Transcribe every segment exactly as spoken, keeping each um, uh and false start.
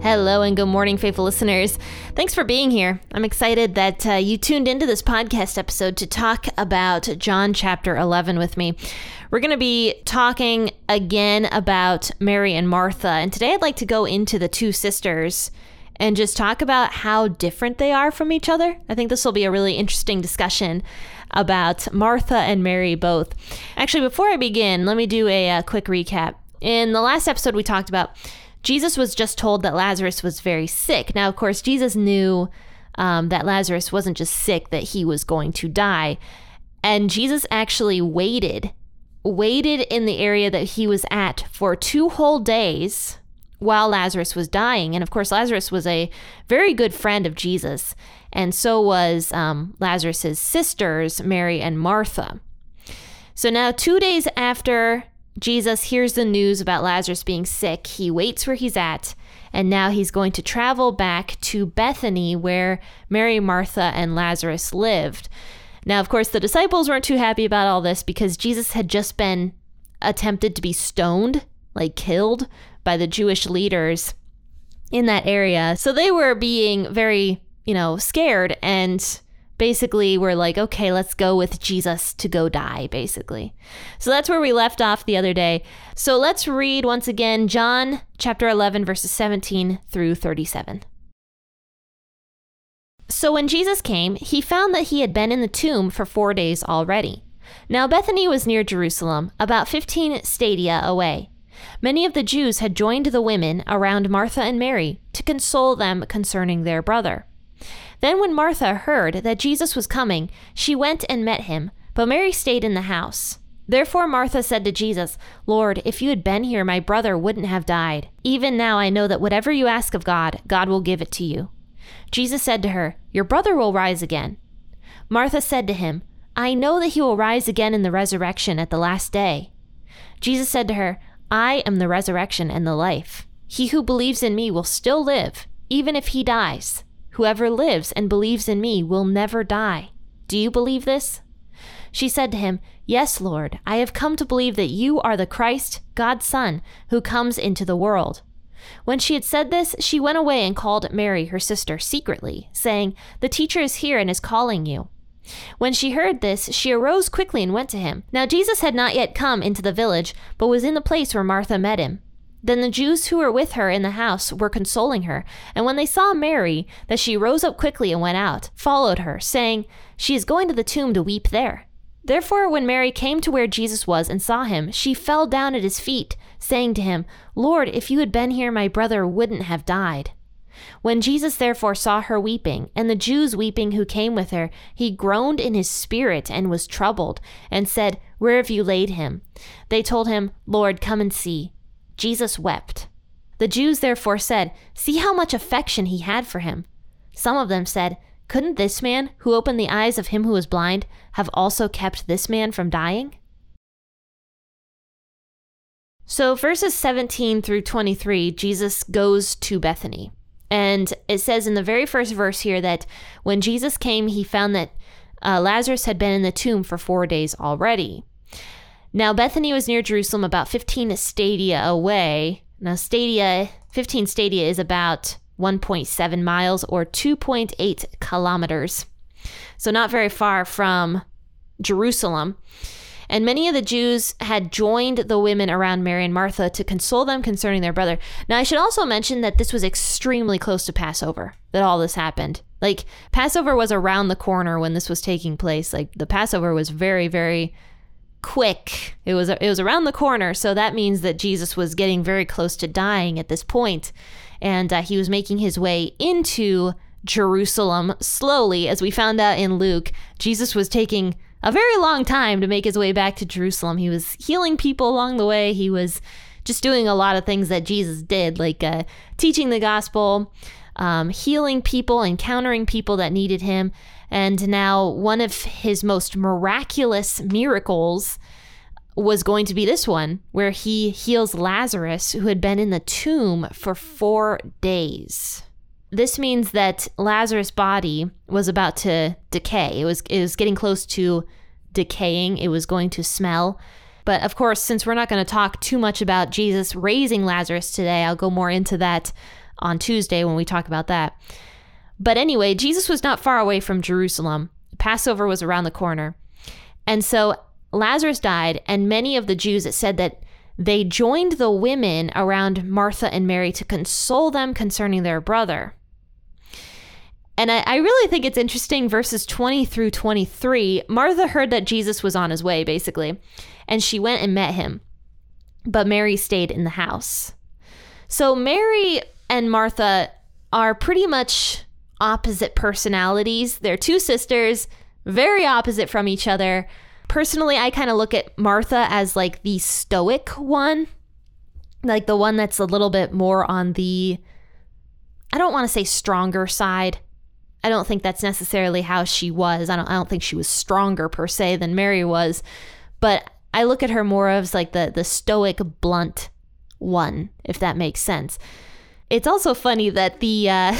Hello and good morning, faithful listeners. Thanks for being here. I'm excited that uh, you tuned into this podcast episode to talk about John chapter eleven with me. We're going to be talking again about Mary and Martha, and today I'd like to go into the two sisters and just talk about how different they are from each other. I think this will be a really interesting discussion about Martha and Mary both. Actually, before I begin, let me do a, a quick recap. In the last episode, we talked about Jesus was just told that Lazarus was very sick. Now, of course, Jesus knew um, that Lazarus wasn't just sick, that he was going to die. And Jesus actually waited, waited in the area that he was at for two whole days while Lazarus was dying. And of course, Lazarus was a very good friend of Jesus. And so was um, Lazarus's sisters, Mary and Martha. So now two days after Jesus hears the news about Lazarus being sick, he waits where he's at. And now he's going to travel back to Bethany where Mary, Martha, and Lazarus lived. Now, of course, the disciples weren't too happy about all this because Jesus had just been attempted to be stoned, like killed, by the Jewish leaders in that area. So they were being very, you know, scared, and basically were like, okay, let's go with Jesus to go die, basically. So that's where we left off the other day. So let's read once again, John chapter eleven, verses seventeen through thirty-seven. So when Jesus came, he found that he had been in the tomb for four days already. Now Bethany was near Jerusalem, about fifteen stadia away. Many of the Jews had joined the women around Martha and Mary to console them concerning their brother. Then when Martha heard that Jesus was coming, she went and met him, but Mary stayed in the house. Therefore Martha said to Jesus, "Lord, if you had been here, my brother wouldn't have died. Even now I know that whatever you ask of God, God will give it to you." Jesus said to her, "Your brother will rise again." Martha said to him, "I know that he will rise again in the resurrection at the last day." Jesus said to her, "I am the resurrection and the life. He who believes in me will still live, even if he dies. Whoever lives and believes in me will never die. Do you believe this?" She said to him, "Yes, Lord, I have come to believe that you are the Christ, God's Son, who comes into the world." When she had said this, she went away and called Mary, her sister, secretly, saying, "The teacher is here and is calling you." When she heard this, she arose quickly and went to him. Now Jesus had not yet come into the village, but was in the place where Martha met him. Then the Jews who were with her in the house were consoling her, and when they saw Mary, that she rose up quickly and went out, followed her, saying, "She is going to the tomb to weep there." Therefore, when Mary came to where Jesus was and saw him, she fell down at his feet, saying to him, "Lord, if you had been here, my brother wouldn't have died." When Jesus therefore saw her weeping, and the Jews weeping who came with her, he groaned in his spirit and was troubled, and said, "Where have you laid him?" They told him, "Lord, come and see." Jesus wept. The Jews therefore said, "See how much affection he had for him." Some of them said, "Couldn't this man, who opened the eyes of him who was blind, have also kept this man from dying?" So verses seventeen through twenty-three, Jesus goes to Bethany. And it says in the very first verse here that when Jesus came, he found that uh, Lazarus had been in the tomb for four days already. Now, Bethany was near Jerusalem, about fifteen stadia away. Now, stadia, fifteen stadia is about one point seven miles or two point eight kilometers. So not very far from Jerusalem. And many of the Jews had joined the women around Mary and Martha to console them concerning their brother. Now, I should also mention that this was extremely close to Passover, that all this happened. Like, Passover was around the corner when this was taking place. Like, the Passover was very, very quick. It was it was around the corner. So that means that Jesus was getting very close to dying at this point. And uh, he was making his way into Jerusalem slowly. As we found out in Luke, Jesus was taking a very long time to make his way back to Jerusalem. He was healing people along the way. He was just doing a lot of things that Jesus did, like uh, teaching the gospel, um, healing people, encountering people that needed him. And now one of his most miraculous miracles was going to be this one where he heals Lazarus, who had been in the tomb for four days. This means that Lazarus' body was about to decay. It was, it was getting close to decaying. It was going to smell. But of course, since we're not going to talk too much about Jesus raising Lazarus today, I'll go more into that on Tuesday when we talk about that. But anyway, Jesus was not far away from Jerusalem. Passover was around the corner. And so Lazarus died, and many of the Jews, it said that they joined the women around Martha and Mary to console them concerning their brother. And I, I really think it's interesting, verses twenty through twenty-three, Martha heard that Jesus was on his way, basically, and she went and met him. But Mary stayed in the house. So Mary and Martha are pretty much opposite personalities. They're two sisters, very opposite from each other. Personally, I kind of look at Martha as like the stoic one, like the one that's a little bit more on the, I don't want to say stronger side. I don't think that's necessarily how she was. I don't I don't think she was stronger per se than Mary was, but I look at her more as like the, the stoic, blunt one, if that makes sense. It's also funny that the uh,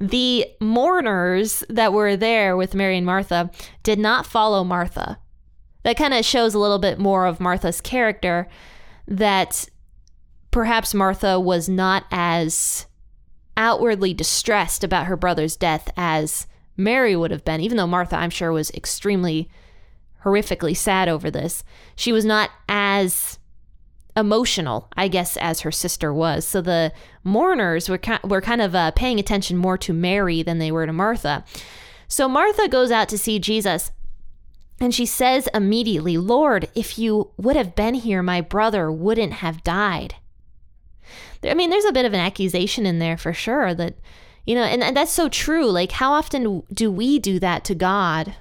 the mourners that were there with Mary and Martha did not follow Martha. That kind of shows a little bit more of Martha's character, that perhaps Martha was not as outwardly distressed about her brother's death as Mary would have been, even though Martha, I'm sure, was extremely horrifically sad over this. She was not as emotional, I guess, as her sister was. So the mourners were kind, were kind of uh, paying attention more to Mary than they were to Martha. So Martha goes out to see Jesus, and she says immediately, "Lord, if you would have been here, my brother wouldn't have died." I mean, there's a bit of an accusation in there for sure that, you know, and, and that's so true. Like, how often do we do that to God,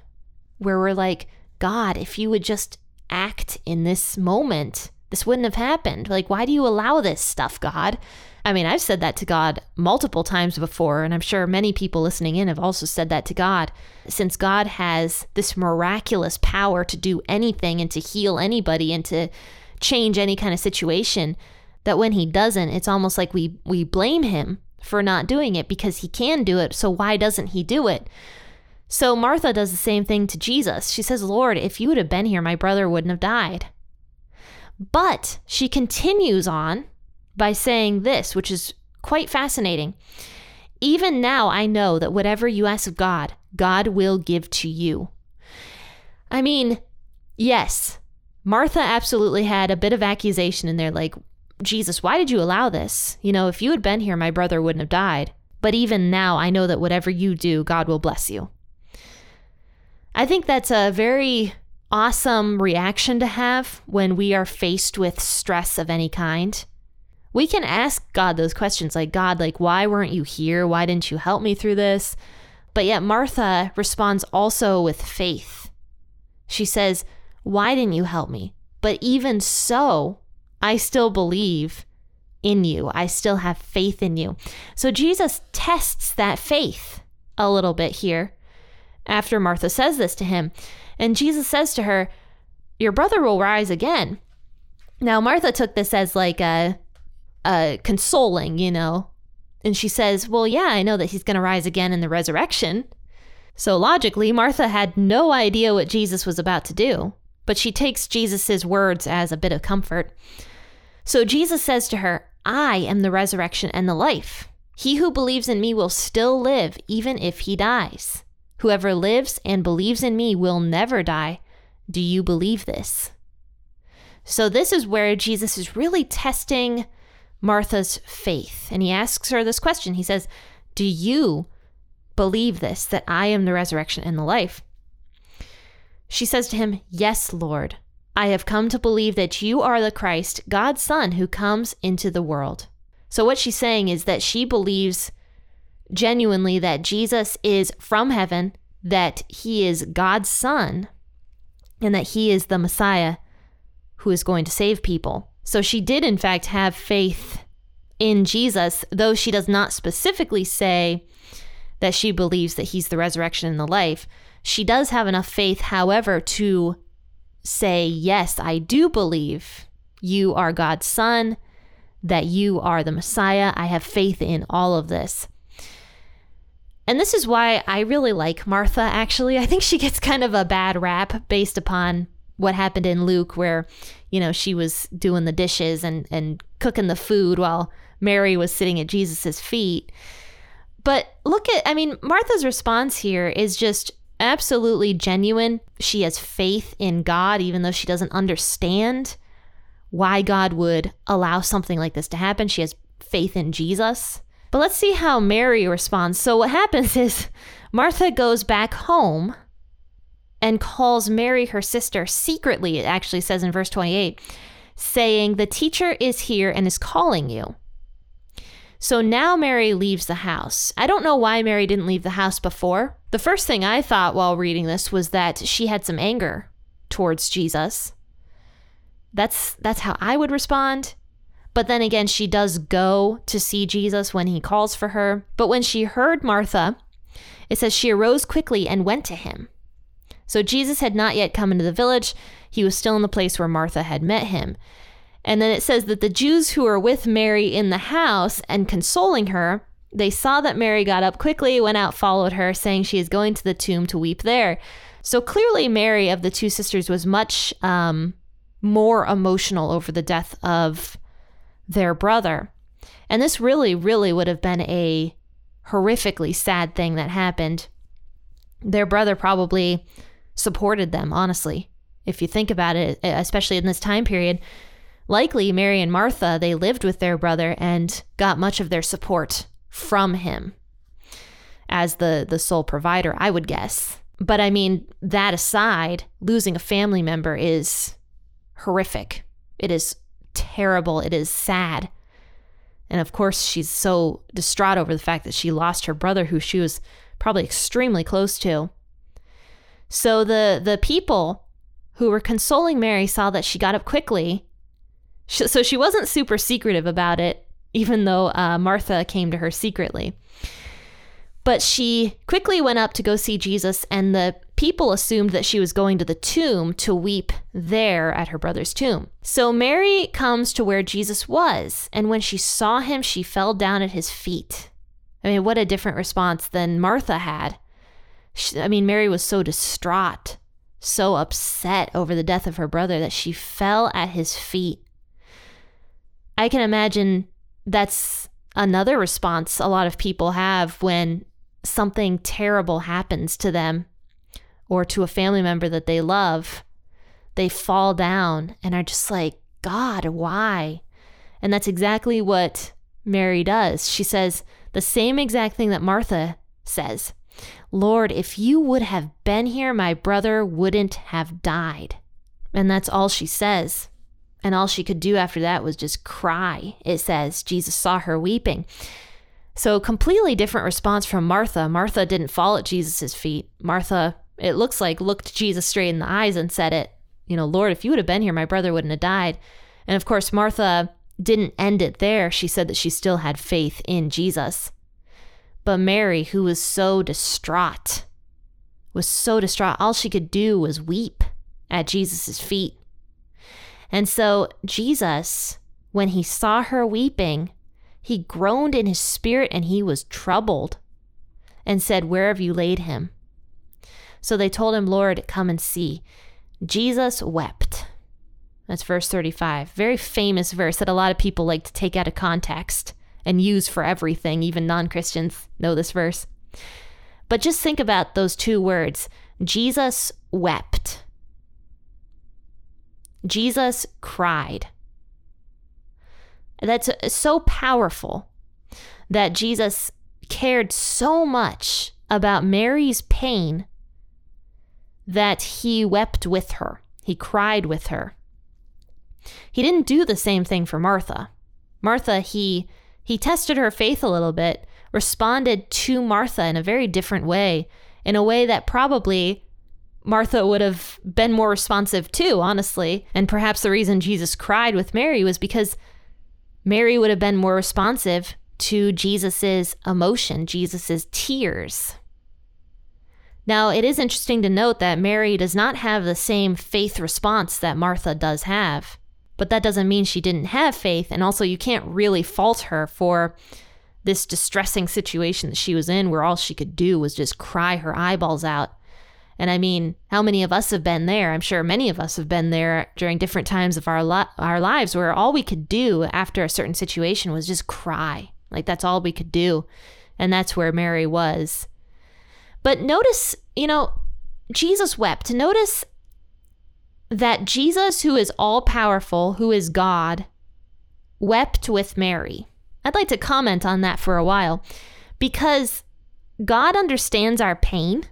where we're like, God, if you would just act in this moment, this wouldn't have happened. Like, why do you allow this stuff, God? I mean, I've said that to God multiple times before, and I'm sure many people listening in have also said that to God. Since God has this miraculous power to do anything and to heal anybody and to change any kind of situation, that when he doesn't, it's almost like we we blame him for not doing it, because he can do it, so why doesn't he do it? So Martha does the same thing to Jesus. She says, Lord, if you would have been here, my brother wouldn't have died. But she continues on by saying this, which is quite fascinating. Even now I know that whatever you ask of God, God will give to you. I mean, yes, Martha absolutely had a bit of accusation in there, like, Jesus, why did you allow this? You know, if you had been here, my brother wouldn't have died. But even now, I know that whatever you do, God will bless you. I think that's a very awesome reaction to have when we are faced with stress of any kind. We can ask God those questions like, God, like, why weren't you here? Why didn't you help me through this? But yet Martha responds also with faith. She says, why didn't you help me? But even so, I still believe in you. I still have faith in you. So Jesus tests that faith a little bit here after Martha says this to him. And Jesus says to her, your brother will rise again. Now, Martha took this as like a, a consoling, you know, and she says, well, yeah, I know that he's going to rise again in the resurrection. So logically, Martha had no idea what Jesus was about to do, but she takes Jesus's words as a bit of comfort. So Jesus says to her, I am the resurrection and the life. He who believes in me will still live, even if he dies. Whoever lives and believes in me will never die. Do you believe this? So this is where Jesus is really testing Martha's faith. And he asks her this question. He says, do you believe this, that I am the resurrection and the life? She says to him, yes, Lord, I have come to believe that you are the Christ, God's son, who comes into the world. So what she's saying is that she believes genuinely that Jesus is from heaven, that he is God's son, and that he is the Messiah who is going to save people. So she did, in fact, have faith in Jesus, though she does not specifically say that she believes that he's the resurrection and the life. She does have enough faith, however, to say, yes, I do believe you are God's son, that you are the Messiah. I have faith in all of this. And this is why I really like Martha, actually. I think she gets kind of a bad rap based upon what happened in Luke, where, you know, she was doing the dishes and, and cooking the food while Mary was sitting at Jesus's feet. But look at, I mean, Martha's response here is just absolutely genuine. She has faith in God, even though she doesn't understand why God would allow something like this to happen. She has faith in Jesus. But let's see how Mary responds. So what happens is Martha goes back home and calls Mary, her sister, secretly, it actually says in verse twenty-eight, saying, the teacher is here and is calling you. So now Mary leaves the house. I don't know why Mary didn't leave the house before. The first thing I thought while reading this was that she had some anger towards Jesus. That's that's how I would respond. But then again, she does go to see Jesus when he calls for her. But when she heard Martha, it says she arose quickly and went to him. So Jesus had not yet come into the village. He was still in the place where Martha had met him. And then it says that the Jews who were with Mary in the house and consoling her, they saw that Mary got up quickly, went out, followed her, saying she is going to the tomb to weep there. So clearly Mary of the two sisters was much um, more emotional over the death of their brother. And this really, really would have been a horrifically sad thing that happened. Their brother probably supported them, honestly, if you think about it, especially in this time period. Likely Mary and Martha, they lived with their brother and got much of their support from him as the, the sole provider, I would guess. But I mean, that aside, losing a family member is horrific. It is terrible. It is sad. And of course, she's so distraught over the fact that she lost her brother, who she was probably extremely close to. So the, the people who were consoling Mary saw that she got up quickly. So she wasn't super secretive about it, even though uh, Martha came to her secretly. But she quickly went up to go see Jesus, and the people assumed that she was going to the tomb to weep there at her brother's tomb. So Mary comes to where Jesus was, and when she saw him, she fell down at his feet. I mean, what a different response than Martha had. She, I mean, Mary was so distraught, so upset over the death of her brother that she fell at his feet. I can imagine that's another response a lot of people have when something terrible happens to them or to a family member that they love. They fall down and are just like, God, why? And that's exactly what Mary does. She says the same exact thing that Martha says. Lord, if you would have been here, my brother wouldn't have died. And that's all she says. And all she could do after that was just cry. It says Jesus saw her weeping. So completely different response from Martha. Martha didn't fall at Jesus's feet. Martha, it looks like, looked Jesus straight in the eyes and said it. You know, Lord, if you would have been here, my brother wouldn't have died. And of course, Martha didn't end it there. She said that she still had faith in Jesus. But Mary, who was so distraught, was so distraught. All she could do was weep at Jesus's feet. And so Jesus, when he saw her weeping, he groaned in his spirit and he was troubled and said, where have you laid him? So they told him, Lord, come and see. Jesus wept. That's verse thirty-five. Very famous verse that a lot of people like to take out of context and use for everything. Even non-Christians know this verse. But just think about those two words. Jesus wept. Jesus cried. That's so powerful that Jesus cared so much about Mary's pain that he wept with her. He cried with her. He didn't do the same thing for Martha. Martha, he he tested her faith a little bit, responded to Martha in a very different way, in a way that probably Martha would have been more responsive too, honestly. And perhaps the reason Jesus cried with Mary was because Mary would have been more responsive to Jesus's emotion, Jesus's tears. Now, it is interesting to note that Mary does not have the same faith response that Martha does have, but that doesn't mean she didn't have faith. And also, you can't really fault her for this distressing situation that she was in, where all she could do was just cry her eyeballs out. And I mean, how many of us have been there? I'm sure many of us have been there during different times of our li- our lives, where all we could do after a certain situation was just cry. Like, that's all we could do. And that's where Mary was. But notice, you know, Jesus wept. Notice that Jesus, who is all-powerful, who is God, wept with Mary. I'd like to comment on that for a while, because God understands our pain.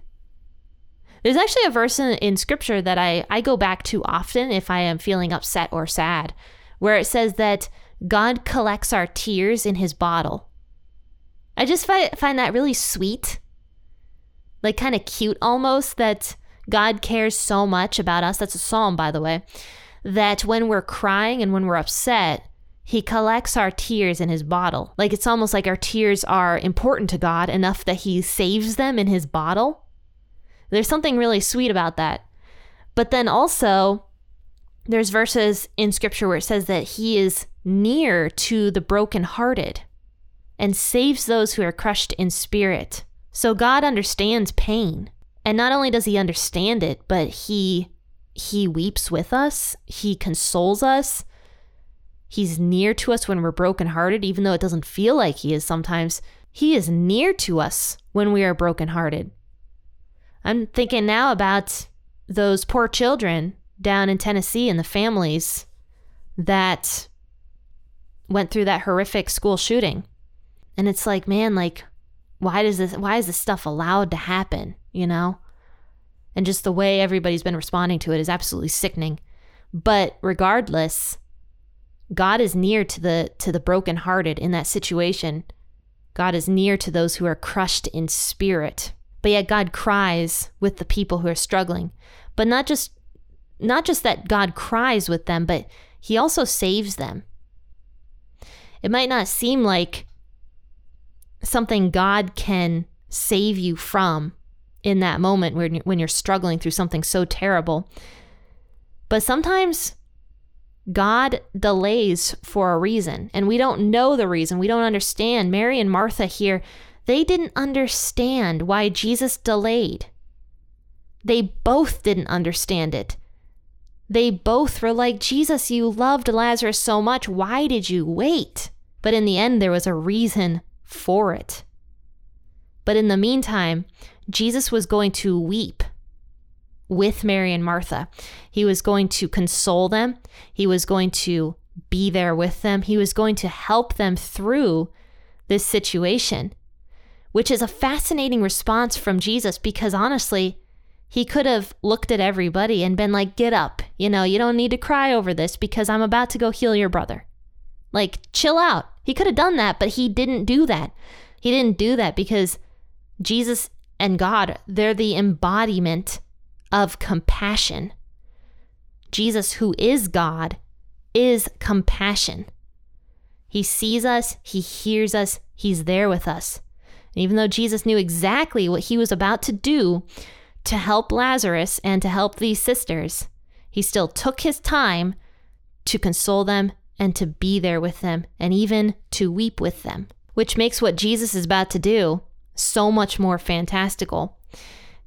There's actually a verse in, in scripture that I, I go back to often if I am feeling upset or sad, where it says that God collects our tears in his bottle. I just fi- find that really sweet, like kind of cute almost, that God cares so much about us. That's a psalm, by the way, that when we're crying and when we're upset, he collects our tears in his bottle. Like, it's almost like our tears are important to God enough that he saves them in his bottle. There's something really sweet about that. But then also, there's verses in scripture where it says that he is near to the brokenhearted and saves those who are crushed in spirit. So God understands pain. And not only does he understand it, but he he weeps with us. He consoles us. He's near to us when we're brokenhearted, even though it doesn't feel like he is sometimes. He is near to us when we are brokenhearted. I'm thinking now about those poor children down in Tennessee and the families that went through that horrific school shooting. And it's like, man, like, why does this, why is this stuff allowed to happen, you know? And just the way everybody's been responding to it is absolutely sickening. But regardless, God is near to the, to the brokenhearted in that situation. God is near to those who are crushed in spirit. But yet God cries with the people who are struggling. But not just not just that God cries with them, but he also saves them. It might not seem like something God can save you from in that moment when when you're struggling through something so terrible. But sometimes God delays for a reason, and we don't know the reason. We don't understand. Mary and Martha here, they didn't understand why Jesus delayed. They both didn't understand it. They both were like, Jesus, you loved Lazarus so much. Why did you wait? But in the end, there was a reason for it. But in the meantime, Jesus was going to weep with Mary and Martha. He was going to console them. He was going to be there with them. He was going to help them through this situation, which is a fascinating response from Jesus, because honestly, he could have looked at everybody and been like, get up, you know, you don't need to cry over this because I'm about to go heal your brother. Like, chill out. He could have done that, but he didn't do that. He didn't do that because Jesus and God, they're the embodiment of compassion. Jesus, who is God, is compassion. He sees us, he hears us, he's there with us. Even though Jesus knew exactly what he was about to do to help Lazarus and to help these sisters, he still took his time to console them and to be there with them and even to weep with them, which makes what Jesus is about to do so much more fantastical.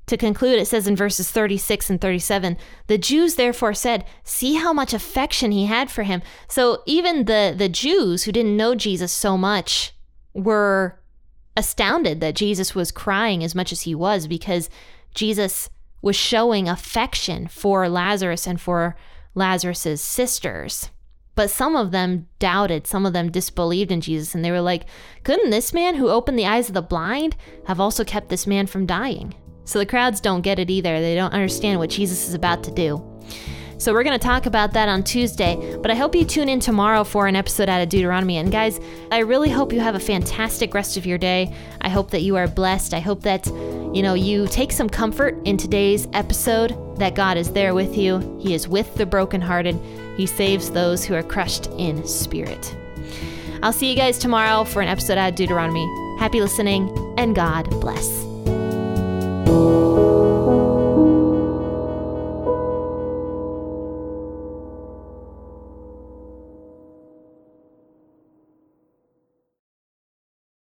To conclude, it says in verses thirty-six and thirty-seven, the Jews therefore said, see how much affection he had for him. So even the, the Jews who didn't know Jesus so much were astounded that Jesus was crying as much as he was, because Jesus was showing affection for Lazarus and for Lazarus's sisters. But some of them doubted, some of them disbelieved in Jesus, and they were like, couldn't this man who opened the eyes of the blind have also kept this man from dying? So the crowds don't get it either. They don't understand what Jesus is about to do. So we're going to talk about that on Tuesday, but I hope you tune in tomorrow for an episode out of Deuteronomy. And guys, I really hope you have a fantastic rest of your day. I hope that you are blessed. I hope that, you know, you take some comfort in today's episode, that God is there with you. He is with the brokenhearted. He saves those who are crushed in spirit. I'll see you guys tomorrow for an episode out of Deuteronomy. Happy listening, and God bless.